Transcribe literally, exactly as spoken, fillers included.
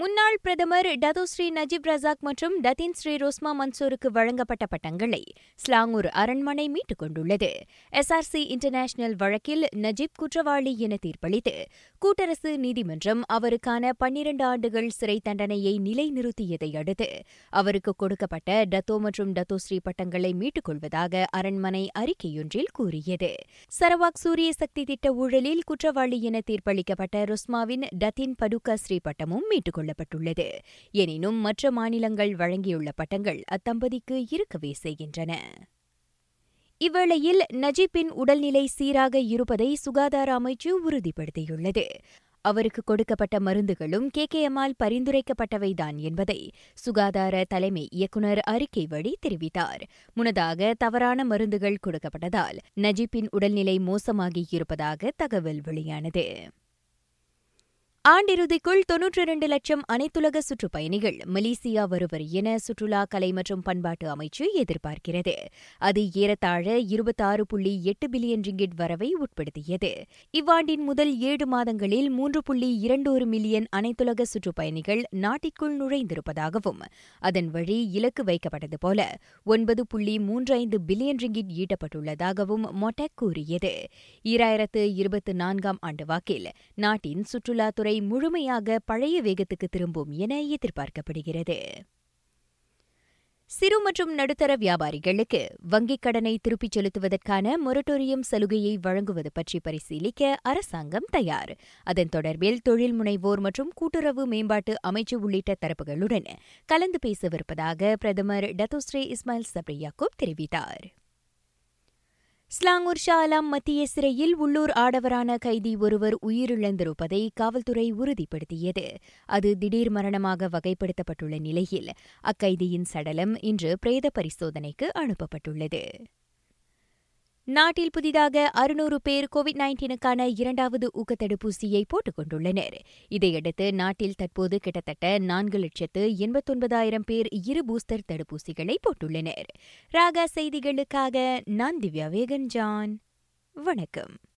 முன்னாள் பிரதமர் Datuk Seri Najib Razak மற்றும் டத்தின் ஸ்ரீ ரோஸ்மா மன்சோருக்கு வழங்கப்பட்ட பட்டங்களை ஸ்லாங்கூர் அரண்மனை மீட்டுக் கொண்டுள்ளது. எஸ்ஆர்சி இன்டர்நேஷனல் வழக்கில் நஜீப் குற்றவாளி என தீர்ப்பளித்து கூட்டரசு நீதிமன்றம் அவருக்கான பன்னிரண்டு ஆண்டுகள் சிறை தண்டனையை நிலைநிறுத்தியதை அடுத்து அவருக்கு கொடுக்கப்பட்ட டத்தோ மற்றும் டத்து ஸ்ரீ பட்டங்களை மீட்டுக் கொள்வதாக அரண்மனை அறிக்கையொன்றில் கூறியது. சரவாக் சூரிய சக்தி திட்ட ஊழலில் குற்றவாளி என தீர்ப்பளிக்கப்பட்ட ரோஸ்மாவின் டத்தின் படுகா ஸ்ரீ பட்டமும் மீட்டுக் கொள்ளப்பட்டுள்ளது. எனினும் மற்ற மாநிலங்கள் வழங்கியுள்ள பட்டங்கள் அத்தம்பதிக்கு இருக்கவே செய்கின்றன. இவ்வேளையில் நஜீப்பின் உடல்நிலை சீராக இருப்பதை சுகாதார அமைச்சு உறுதிப்படுத்தியுள்ளது. அவருக்கு கொடுக்கப்பட்ட மருந்துகளும் கேகேஎம்மால் பரிந்துரைக்கப்பட்டவைதான் என்பதை சுகாதார தலைமை இயக்குநர் அறிக்கை வழி தெரிவித்தார். முன்னதாக தவறான மருந்துகள் கொடுக்கப்பட்டதால் நஜீப்பின் உடல்நிலை மோசமாகியிருப்பதாக தகவல் வெளியானது. ஆண்டிறுதிக்குள் தொன்னூற்றி இரண்டு லட்சம் அனைத்துலக சுற்றுப்பயணிகள் மலேசியா வருவர் என சுற்றுலா கலை மற்றும் பண்பாட்டு அமைச்சு எதிர்பார்க்கிறது. அது ஏறத்தாழ இருபத்தாறு புள்ளி எட்டு பில்லியன் ரிங்கிட் வரவை உட்படுத்தியது. இவ்வாண்டின் முதல் ஏழு மாதங்களில் மூன்று புள்ளி இரண்டொரு மில்லியன் அனைத்துலக சுற்றுப்பயணிகள் நாட்டிற்குள் நுழைந்திருப்பதாகவும் அதன் வழி இலக்கு வைக்கப்பட்டது போல ஒன்பது புள்ளி மூன்று ஐந்து பில்லியன் ரிங்கிட் ஈட்டப்பட்டுள்ளதாகவும் மொட்டாக் கூறியது. ஈராயிரத்து இருபத்தி நான்காம் ஆண்டு வாக்கில் நாட்டின் சுற்றுலாத்துறை முழுமையாக பழைய வேகத்துக்கு திரும்பும் என எதிர்பார்க்கப்படுகிறது. சிறு மற்றும் நடுத்தர வியாபாரிகளுக்கு வங்கிக் கடனை திருப்பிச் செலுத்துவதற்கான மொரட்டோரியம் சலுகையை வழங்குவது பற்றி பரிசீலிக்க அரசாங்கம் தயார். அதன் தொடர்பில் தொழில் முனைவோர் மற்றும் கூட்டுறவு மேம்பாட்டு அமைச்சு உள்ளிட்ட தரப்புகளுடன் கலந்து பேசவிருப்பதாக பிரதமர் Datuk Seri Ismail Sabri Yaakob தெரிவித்தார். ஸ்லாங்கூர் ஷா அலாம் மத்திய சிறையில் உள்ளூர் ஆடவரான கைதி ஒருவர் உயிரிழந்திருப்பதை காவல்துறை உறுதிப்படுத்தியது. அது திடீர் மரணமாக வகைப்படுத்தப்பட்டுள்ள நிலையில் அக்கைதியின் சடலம் இன்று பிரேத பரிசோதனைக்கு அனுப்பப்பட்டுள்ளது. நாட்டில் புதிதாக அறுநூறு பேர் கோவிட் நைன்டீனுக்கான இரண்டாவது ஊக்கத்தடுப்பூசியை போட்டுக் கொண்டுள்ளனர். இதையடுத்து நாட்டில் தற்போது கிட்டத்தட்ட நான்கு லட்சத்து எண்பத்தொன்பதாயிரம் பேர் இரு பூஸ்டர் தடுப்பூசிகளை போட்டுள்ளனர். ராகா செய்திகளுக்காக நான் திவ்யா வேகன் ஜான். வணக்கம்.